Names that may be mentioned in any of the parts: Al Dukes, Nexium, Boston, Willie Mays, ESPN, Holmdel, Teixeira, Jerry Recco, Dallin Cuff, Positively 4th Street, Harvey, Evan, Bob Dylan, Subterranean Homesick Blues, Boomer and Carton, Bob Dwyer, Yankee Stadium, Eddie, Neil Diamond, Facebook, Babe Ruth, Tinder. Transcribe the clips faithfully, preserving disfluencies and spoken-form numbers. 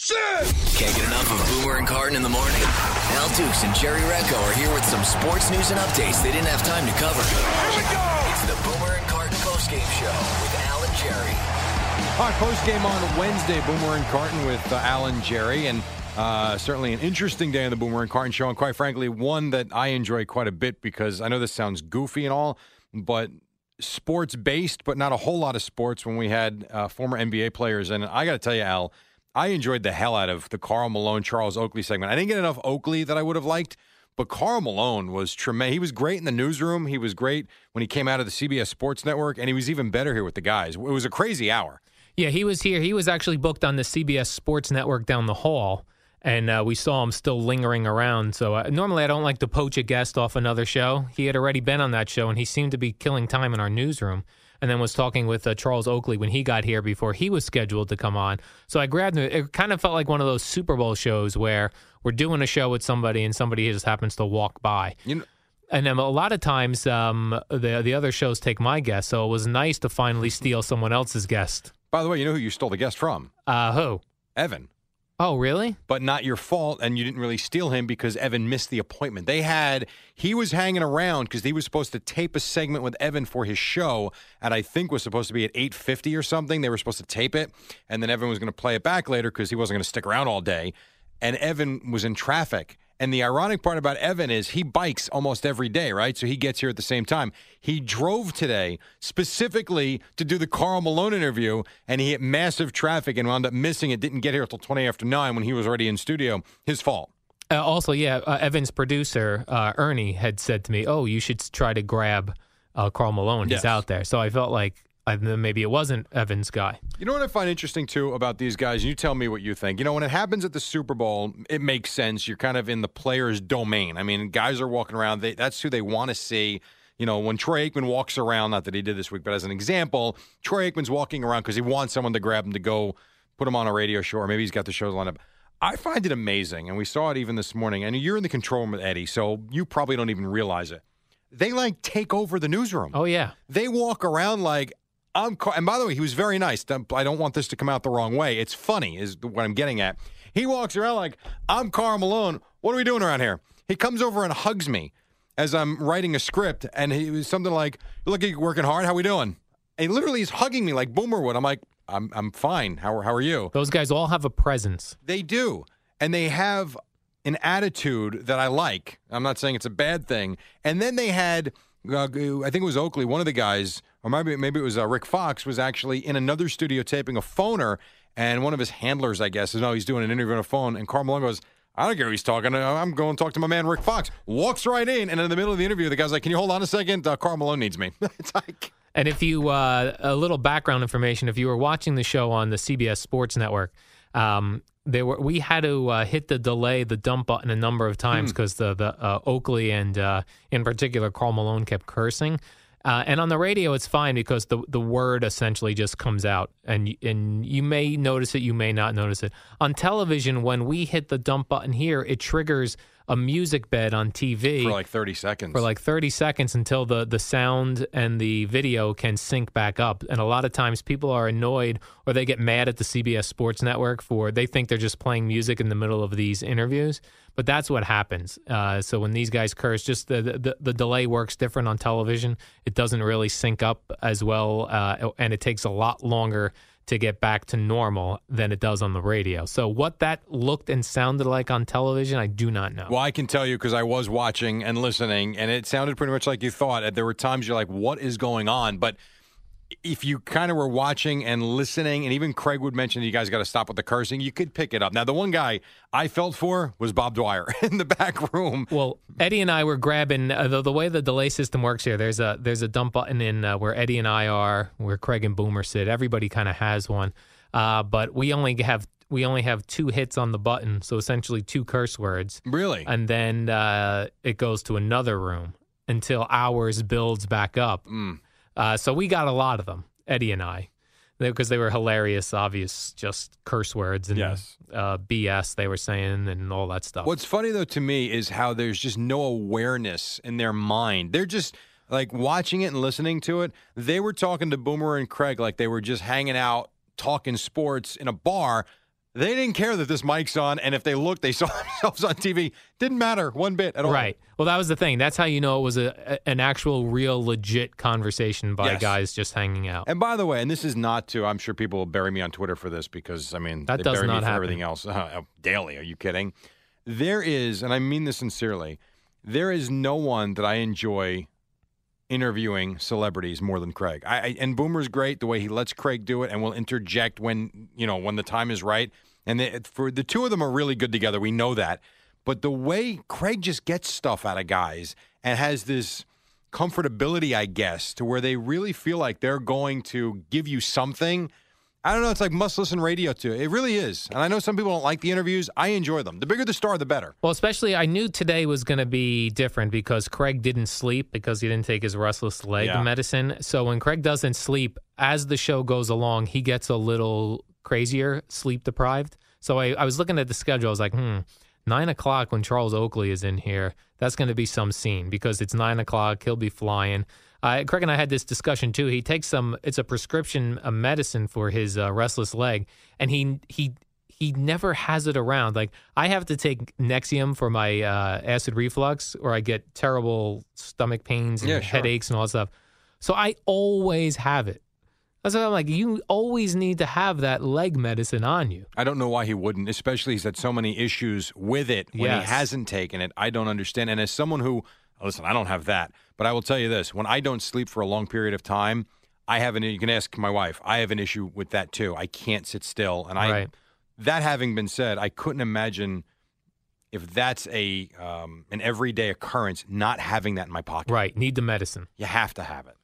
Shit. Can't get enough of Boomer and Carton in the morning. Al Dukes and Jerry Recco are here with some sports news and updates they didn't have time to cover. Here we go! It's the Boomer and Carton postgame show with Al and Jerry. All right, postgame on Wednesday, Boomer and Carton with uh, Al and Jerry. And uh, certainly an interesting day on the Boomer and Carton show. And quite frankly, one that I enjoy quite a bit because I know this sounds goofy and all, but sports-based, but not a whole lot of sports when we had uh, former N B A players. And I got to tell you, Al, I enjoyed the hell out of the Karl Malone, Charles Oakley segment. I didn't get enough Oakley that I would have liked, but Karl Malone was tremendous. He was great in the newsroom. He was great when he came out of the C B S Sports Network, and he was even better here with the guys. It was a crazy hour. Yeah, he was here. He was actually booked on the C B S Sports Network down the hall, and uh, we saw him still lingering around. So uh, normally I don't like to poach a guest off another show. He had already been on that show, and he seemed to be killing time in our newsroom. And then was talking with uh, Charles Oakley when he got here before he was scheduled to come on. So I grabbed him. It kind of felt like one of those Super Bowl shows where we're doing a show with somebody and somebody just happens to walk by. You know, and then a lot of times um, the the other shows take my guest, so it was nice to finally steal someone else's guest. By the way, you know who you stole the guest from? Uh, who? Evan. Oh, really? But not your fault, and you didn't really steal him because Evan missed the appointment. They had, he was hanging around because he was supposed to tape a segment with Evan for his show, and I think was supposed to be at eight fifty or something. They were supposed to tape it, and then Evan was going to play it back later because he wasn't going to stick around all day, and Evan was in traffic. And the ironic part about Evan is he bikes almost every day, right? So he gets here at the same time. He drove today specifically to do the Karl Malone interview, and he hit massive traffic and wound up missing it. Didn't get here until twenty after nine when he was already in studio. His fault. Uh, also, yeah, uh, Evan's producer, uh, Ernie, had said to me, oh, you should try to grab uh, Karl Malone. Yes. He's out there. So I felt like I, maybe it wasn't Evan's guy. You know what I find interesting, too, about these guys? And you tell me what you think. You know, when it happens at the Super Bowl, it makes sense. You're kind of in the player's domain. I mean, guys are walking around. They, that's who they want to see. You know, when Troy Aikman walks around, not that he did this week, but as an example, Troy Aikman's walking around because he wants someone to grab him to go put him on a radio show, or maybe he's got the show lined up. I find it amazing, and we saw it even this morning. And you're in the control room with Eddie, so you probably don't even realize it. They, like, take over the newsroom. Oh, yeah. They walk around like... I'm Car- and by the way, he was very nice. I don't want this to come out the wrong way. It's funny is what I'm getting at. He walks around like, I'm Karl Malone. What are we doing around here? He comes over and hugs me as I'm writing a script. And he was something like, look, you're working hard. How we doing? And he literally is hugging me like Boomer would. I'm like, I'm I'm fine. How are, how are you? Those guys all have a presence. They do. And they have an attitude that I like. I'm not saying it's a bad thing. And then they had... Uh, I think it was Oakley, one of the guys, or maybe, maybe it was uh, Rick Fox, was actually in another studio taping a phoner, and one of his handlers, I guess, is no, he's doing an interview on a phone, and Karl Malone goes, I don't care who he's talking to. I'm going to talk to my man Rick Fox. Walks right in, and in the middle of the interview, the guy's like, can you hold on a second? Uh, Karl Malone needs me. It's like... And if you, uh, a little background information, if you were watching the show on the C B S Sports Network, um, they were we had to uh, hit the delay, the dump button a number of times because mm. the, the uh, Oakley and, uh, in particular, Karl Malone kept cursing. Uh, and on the radio, it's fine because the the word essentially just comes out. And, and you may notice it, you may not notice it. On television, when we hit the dump button here, it triggers a music bed on T V. For like thirty seconds. For like thirty seconds until the, the sound and the video can sync back up. And a lot of times people are annoyed or they get mad at the C B S Sports Network for, they think they're just playing music in the middle of these interviews. But that's what happens. Uh, so when these guys curse, just the, the the delay works different on television. It doesn't really sync up as well, uh, and it takes a lot longer to get back to normal than it does on the radio. So what that looked and sounded like on television, I do not know. Well, I can tell you because I was watching and listening, and it sounded pretty much like you thought. There were times you're like, what is going on? But if you kind of were watching and listening, and even Craig would mention you guys got to stop with the cursing, you could pick it up. Now, the one guy I felt for was Bob Dwyer in the back room. Well, Eddie and I were grabbing uh, the, the way the delay system works here. There's a there's a dump button in uh, where Eddie and I are, where Craig and Boomer sit. Everybody kind of has one, uh, but we only have we only have two hits on the button, so essentially two curse words. Really, and then uh, it goes to another room until ours builds back up. Mm. Uh, so we got a lot of them, Eddie and I, because they, they were hilarious, obvious, just curse words and yes. uh, B S they were saying and all that stuff. What's funny, though, to me is how there's just no awareness in their mind. They're just, like, watching it and listening to it. They were talking to Boomer and Craig like they were just hanging out, talking sports in a bar. They didn't care that this mic's on, and if they looked, they saw themselves on T V. Didn't matter one bit at all. Right. Well, that was the thing. That's how you know it was a, an actual, real, legit conversation by yes. guys just hanging out. And by the way, and this is not to, I'm sure people will bury me on Twitter for this because, I mean, that they does bury not me for happen. Everything else uh, daily. Are you kidding? There is, and I mean this sincerely, there is no one that I enjoy interviewing celebrities more than Craig. I, I and Boomer's great the way he lets Craig do it and will interject when, you know, when the time is right. And they, for the two of them are really good together. We know that. But the way Craig just gets stuff out of guys and has this comfortability, I guess, to where they really feel like they're going to give you something. I don't know. It's like must-listen radio, too. It really is. And I know some people don't like the interviews. I enjoy them. The bigger the star, the better. Well, especially I knew today was going to be different because Craig didn't sleep because he didn't take his restless leg yeah. medicine. So when Craig doesn't sleep, as the show goes along, he gets a little crazier, sleep-deprived. So I, I was looking at the schedule. I was like, hmm, nine o'clock when Charles Oakley is in here, that's going to be some scene because it's nine o'clock. He'll be flying. Uh, Craig and I had this discussion, too. He takes some, it's a prescription a medicine for his uh, restless leg, and he he he never has it around. Like, I have to take Nexium for my uh, acid reflux, or I get terrible stomach pains and yeah, sure. headaches and all that stuff. So I always have it. That's why I'm like, you always need to have that leg medicine on you. I don't know why he wouldn't, especially he's had so many issues with it when yes. he hasn't taken it. I don't understand. And as someone who... Listen, I don't have that, but I will tell you this. When I don't sleep for a long period of time, I have an, you can ask my wife, I have an issue with that too. I can't sit still. And I, right. that having been said, I couldn't imagine if that's a um, an everyday occurrence, not having that in my pocket. Right. Need the medicine. You have to have it.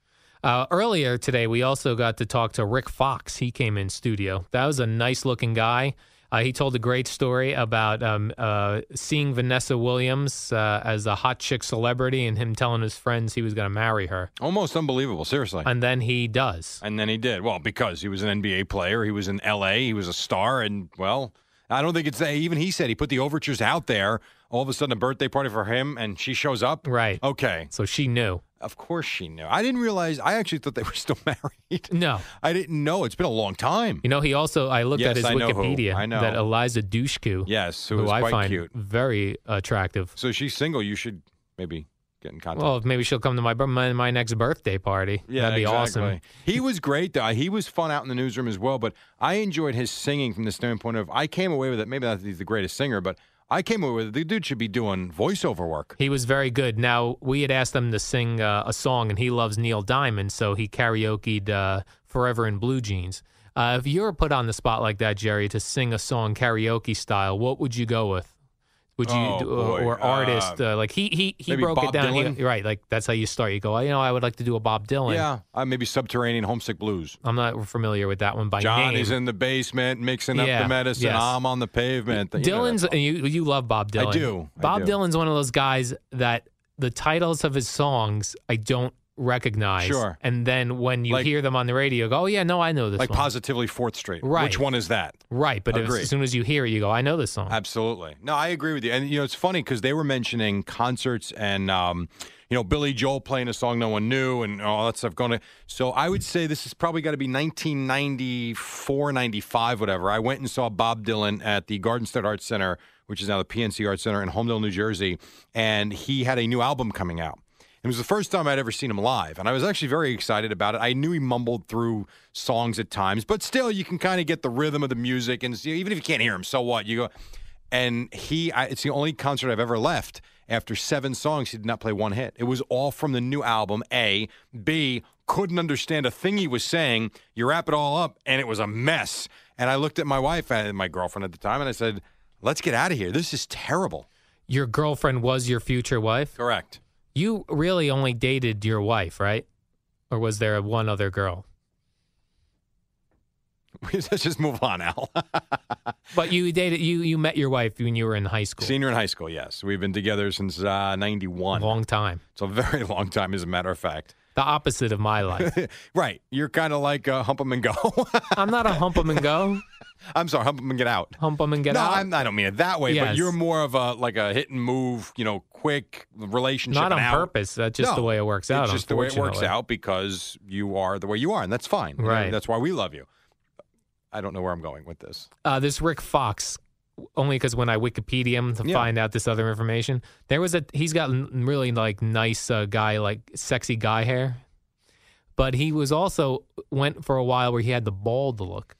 Uh, earlier today, we also got to talk to Rick Fox. He came in studio. That was a nice looking guy. Uh, he told a great story about um, uh, seeing Vanessa Williams uh, as a hot chick celebrity and him telling his friends he was going to marry her. Almost unbelievable, seriously. And then he does. And then he did. Well, because he was an N B A player. He was in L A. He was a star. And, well, I don't think it's – even he said he put the overtures out there. All of a sudden, a birthday party for him, and she shows up? Right. Okay. So she knew. Of course she knew. I didn't realize. I actually thought they were still married. No. I didn't know. It's been a long time. You know, he also, I looked yes, at his I Wikipedia. Know I know. That Eliza Dushku. Yes, who, who is I quite find cute. Very attractive. So she's single. You should maybe get in contact. Well, maybe she'll come to my my, my next birthday party. Yeah, that'd be exactly. awesome. He was great, though. He was fun out in the newsroom as well, but I enjoyed his singing from the standpoint of, I came away with it. Maybe not that he's the greatest singer, but I came up with it. The dude should be doing voiceover work. He was very good. Now, we had asked him to sing uh, a song, and he loves Neil Diamond, so he karaoke'd uh, Forever in Blue Jeans. Uh, if you were put on the spot like that, Jerry, to sing a song karaoke style, what would you go with? Would you oh, or, or artist uh, uh, like he he he broke Bob it down he, right like that's how you start you go oh, you know I would like to do a Bob Dylan yeah uh, maybe Subterranean Homesick Blues. I'm not familiar with that one by John name. John is in the basement mixing yeah, up the medicine yes. I'm on the pavement. Dylan's you, you you love Bob Dylan. I do. Bob I do. Dylan's one of those guys that the titles of his songs I don't recognize. Sure. And then when you like, hear them on the radio, you go, oh, yeah, no, I know this like one. Like Positively fourth Street. Right. Which one is that? Right. But as, as soon as you hear it, you go, I know this song. Absolutely. No, I agree with you. And, you know, it's funny because they were mentioning concerts and, um, you know, Billy Joel playing a song no one knew and all that stuff going on. So I would say this has probably got to be nineteen ninety-four, ninety-five, whatever. I went and saw Bob Dylan at the Garden State Arts Center, which is now the P N C Arts Center in Holmdel, New Jersey, and he had a new album coming out. It was the first time I'd ever seen him live, and I was actually very excited about it. I knew he mumbled through songs at times, but still, you can kind of get the rhythm of the music, and even if you can't hear him, so what? You go, and he, I, it's the only concert I've ever left. After seven songs, he did not play one hit. It was all from the new album, A. B, couldn't understand a thing he was saying. You wrap it all up, and it was a mess. And I looked at my wife, and my girlfriend at the time, and I said, let's get out of here. This is terrible. Your girlfriend was your future wife? Correct. You really only dated your wife, right? Or was there one other girl? Let's just move on, Al. But you dated you you met your wife when you were in high school. Senior in high school, yes. We've been together since uh, ninety-one. Long time. It's a very long time, as a matter of fact. The opposite of my life. Right. You're kind of like uh, hump 'em and go. I'm not a hump 'em and go. I'm sorry, hump 'em and get out. Hump 'em and get no, out. No, I'm, I don't mean it that way, yes. But you're more of a like a hit and move, you know, quick relationship. Not on out. Purpose. That's just no, the way it works out. It's just the way it works out because you are the way you are, and that's fine. Right. And that's why we love you. I don't know where I'm going with this. Uh, this Rick Fox, only because when I Wikipedia him to yeah. find out this other information, there was a he's got really like nice uh, guy, like sexy guy hair, but he was also went for a while where he had the bald look.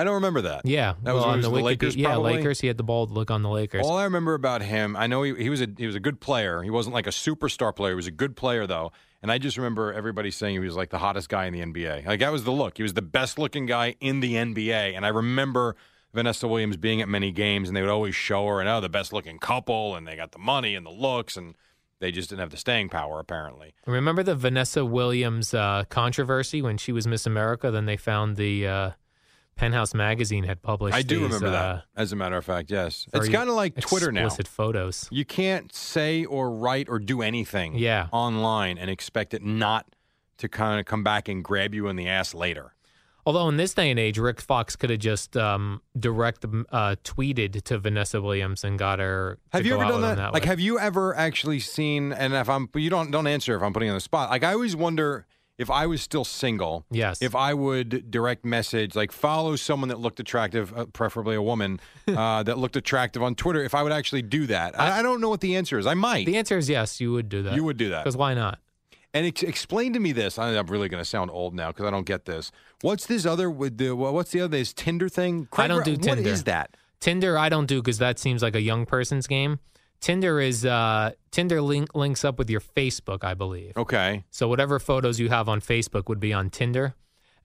I don't remember that. Yeah, that well, was, on was the, the Lakers. Yeah, probably. Lakers. He had the bald look on the Lakers. All I remember about him, I know he, he was a he was a good player. He wasn't like a superstar player. He was a good player though. And I just remember everybody saying he was like the hottest guy in the N B A. Like, that was the look. He was the best-looking guy in the N B A. And I remember Vanessa Williams being at many games, and they would always show her, and oh, the best-looking couple, and they got the money and the looks, and they just didn't have the staying power, apparently. Remember the Vanessa Williams uh, controversy when she was Miss America? Then they found the uh, Penthouse magazine had published I do these, remember that, uh, as a matter of fact, yes. It's kind of like Twitter now. Explicit photos. You can't say or write or do anything yeah. online and expect it not to kind of come back and grab you in the ass later. Although in this day and age, Rick Fox could have just um, direct uh, tweeted to Vanessa Williams and got her. Have to you go ever out done that? that? Like, way. Have you ever actually seen? And if I'm, you don't don't answer if I'm putting you on the spot. Like, I always wonder if I was still single. Yes. If I would direct message, like follow someone that looked attractive, uh, preferably a woman uh, that looked attractive on Twitter. If I would actually do that, I, I don't know what the answer is. I might. The answer is yes. You would do that. You would do that because why not? And ex- explain to me this. I, I'm really going to sound old now because I don't get this. What's this other? With the, what's the other? This Tinder thing? Craig, I don't do what Tinder. What is that? Tinder, I don't do because that seems like a young person's game. Tinder is uh, Tinder link, links up with your Facebook, I believe. Okay. So whatever photos you have on Facebook would be on Tinder,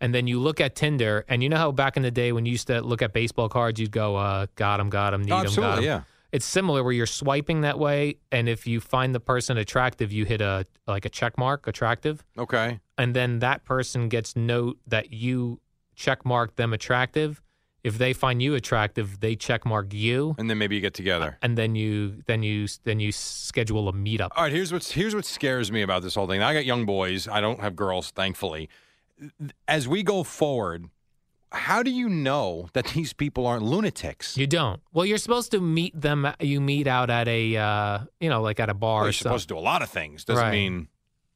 and then you look at Tinder, and you know how back in the day when you used to look at baseball cards, you'd go, uh, "Got him, got him, need him, got him." Absolutely, yeah. It's similar where you're swiping that way, and if you find the person attractive, you hit a like a check mark, attractive. Okay. And then that person gets note that you check marked them attractive. If they find you attractive, they check mark you. And then maybe you get together. And then you then you then you schedule a meetup. All right, here's what's here's what scares me about this whole thing. I got young boys. I don't have girls, thankfully. As we go forward, how do you know that these people aren't lunatics? You don't. Well, you're supposed to meet them. You meet out at a, uh, you know, like at a bar. Well, you're or supposed to do a lot of things. Doesn't right. mean.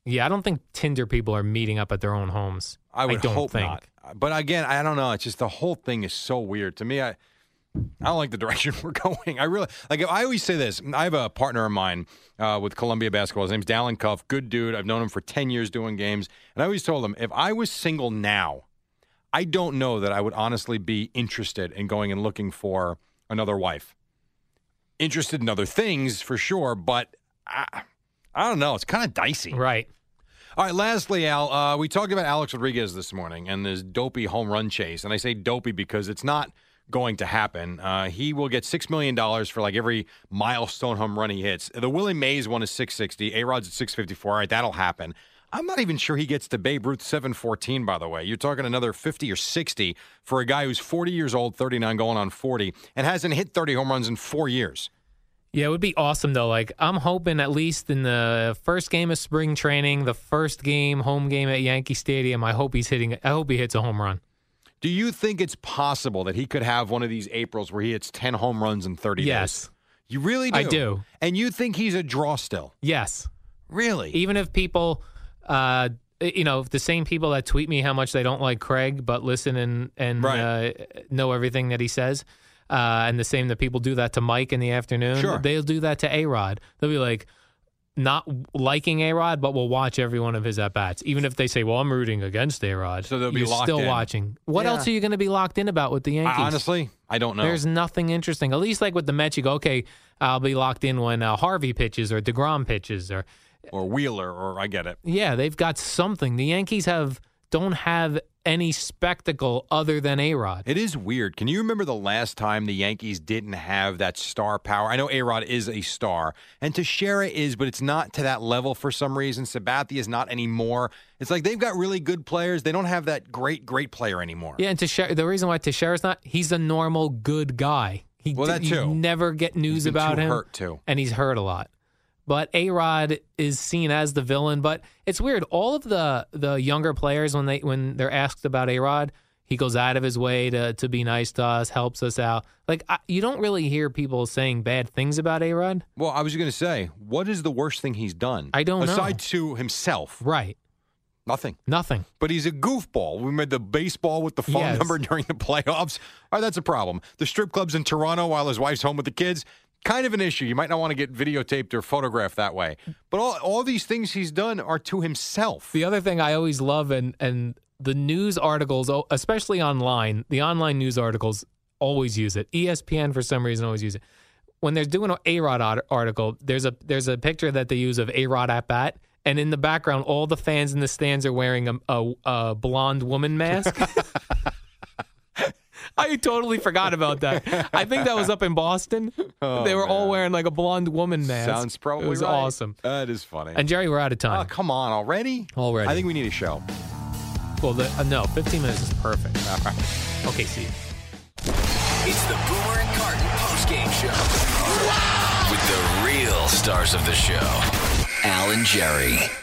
Yeah, I don't think Tinder people are meeting up at their own homes. I would I don't hope think. Not. But again, I don't know. It's just the whole thing is so weird to me. I, I don't like the direction we're going. I really like. I always say this. I have a partner of mine uh, with Columbia basketball. His name's Dallin Cuff. Good dude. I've known him for ten years doing games, and I always told him if I was single now, I don't know that I would honestly be interested in going and looking for another wife. Interested in other things for sure, but I, I don't know. It's kind of dicey. Right. All right, lastly, Al, uh, we talked about Alex Rodriguez this morning and this dopey home run chase. And I say dopey because it's not going to happen. Uh, he will get six million dollars for like every milestone home run he hits. The Willie Mays one is six sixty. A-Rod's at six fifty-four. All right, that'll happen. I'm not even sure he gets to Babe Ruth seven fourteen, by the way. You're talking another fifty or sixty for a guy who's forty years old, thirty-nine, going on forty, and hasn't hit thirty home runs in four years. Yeah, it would be awesome, though. Like, I'm hoping at least in the first game of spring training, the first game, home game at Yankee Stadium, I hope he's hitting, I hope he hits a home run. Do you think it's possible that he could have one of these Aprils where he hits ten home runs in thirty yes. days? Yes. You really do? I do. And you think he's a draw still? Yes. Really? Even if people, uh, you know, the same people that tweet me how much they don't like Craig but listen and, and right. uh, know everything that he says, uh, and the same that people do that to Mike in the afternoon, sure. they'll do that to A-Rod. They'll be like, not liking A-Rod, but will watch every one of his at-bats. Even if they say, well, I'm rooting against A-Rod. So they'll be locked in. You're still watching. What yeah. else are you going to be locked in about with the Yankees? I, honestly, I don't know. There's nothing interesting. At least like with the Mets, you go, okay, I'll be locked in when uh, Harvey pitches or DeGrom pitches or... Or Wheeler, or I get it. Yeah, they've got something. The Yankees have don't have any spectacle other than A-Rod. It is weird. Can you remember the last time the Yankees didn't have that star power? I know A-Rod is a star, and Teixeira is, but it's not to that level for some reason. Sabathia is not anymore. It's like they've got really good players. They don't have that great, great player anymore. Yeah, and Teixeira, the reason why Teixeira's not, he's a normal good guy. He well, that too. You never get news about him. He's hurt, too. And he's hurt a lot. But A-Rod is seen as the villain. But it's weird. All of the, the younger players, when, they, when they're asked about A-Rod, he goes out of his way to, to be nice to us, helps us out. Like, I, you don't really hear people saying bad things about A-Rod. Well, I was going to say, what is the worst thing he's done? I don't Aside know. Aside to himself. Right. Nothing. Nothing. But he's a goofball. We made the baseball with the phone yes. number during the playoffs. All right, that's a problem. The strip club's in Toronto while his wife's home with the kids. Kind of an issue. You might not want to get videotaped or photographed that way. But all, all these things he's done are to himself. The other thing I always love, and, and the news articles, especially online, the online news articles always use it. E S P N, for some reason, always use it. When they're doing an A-Rod article, there's a there's a picture that they use of A-Rod at bat, and in the background, all the fans in the stands are wearing a, a, a blonde woman mask. I totally forgot about that. I think that was up in Boston. Oh, they were man. all wearing like a blonde woman mask. Sounds probably right. It was right. awesome. That is funny. And Jerry, we're out of time. Oh, come on. Already? Already. I think we need a show. Well, the, uh, no. fifteen minutes is perfect. All right. Okay, see you. It's the Boomer and Carton postgame show. Wow! With the real stars of the show, Al and Jerry.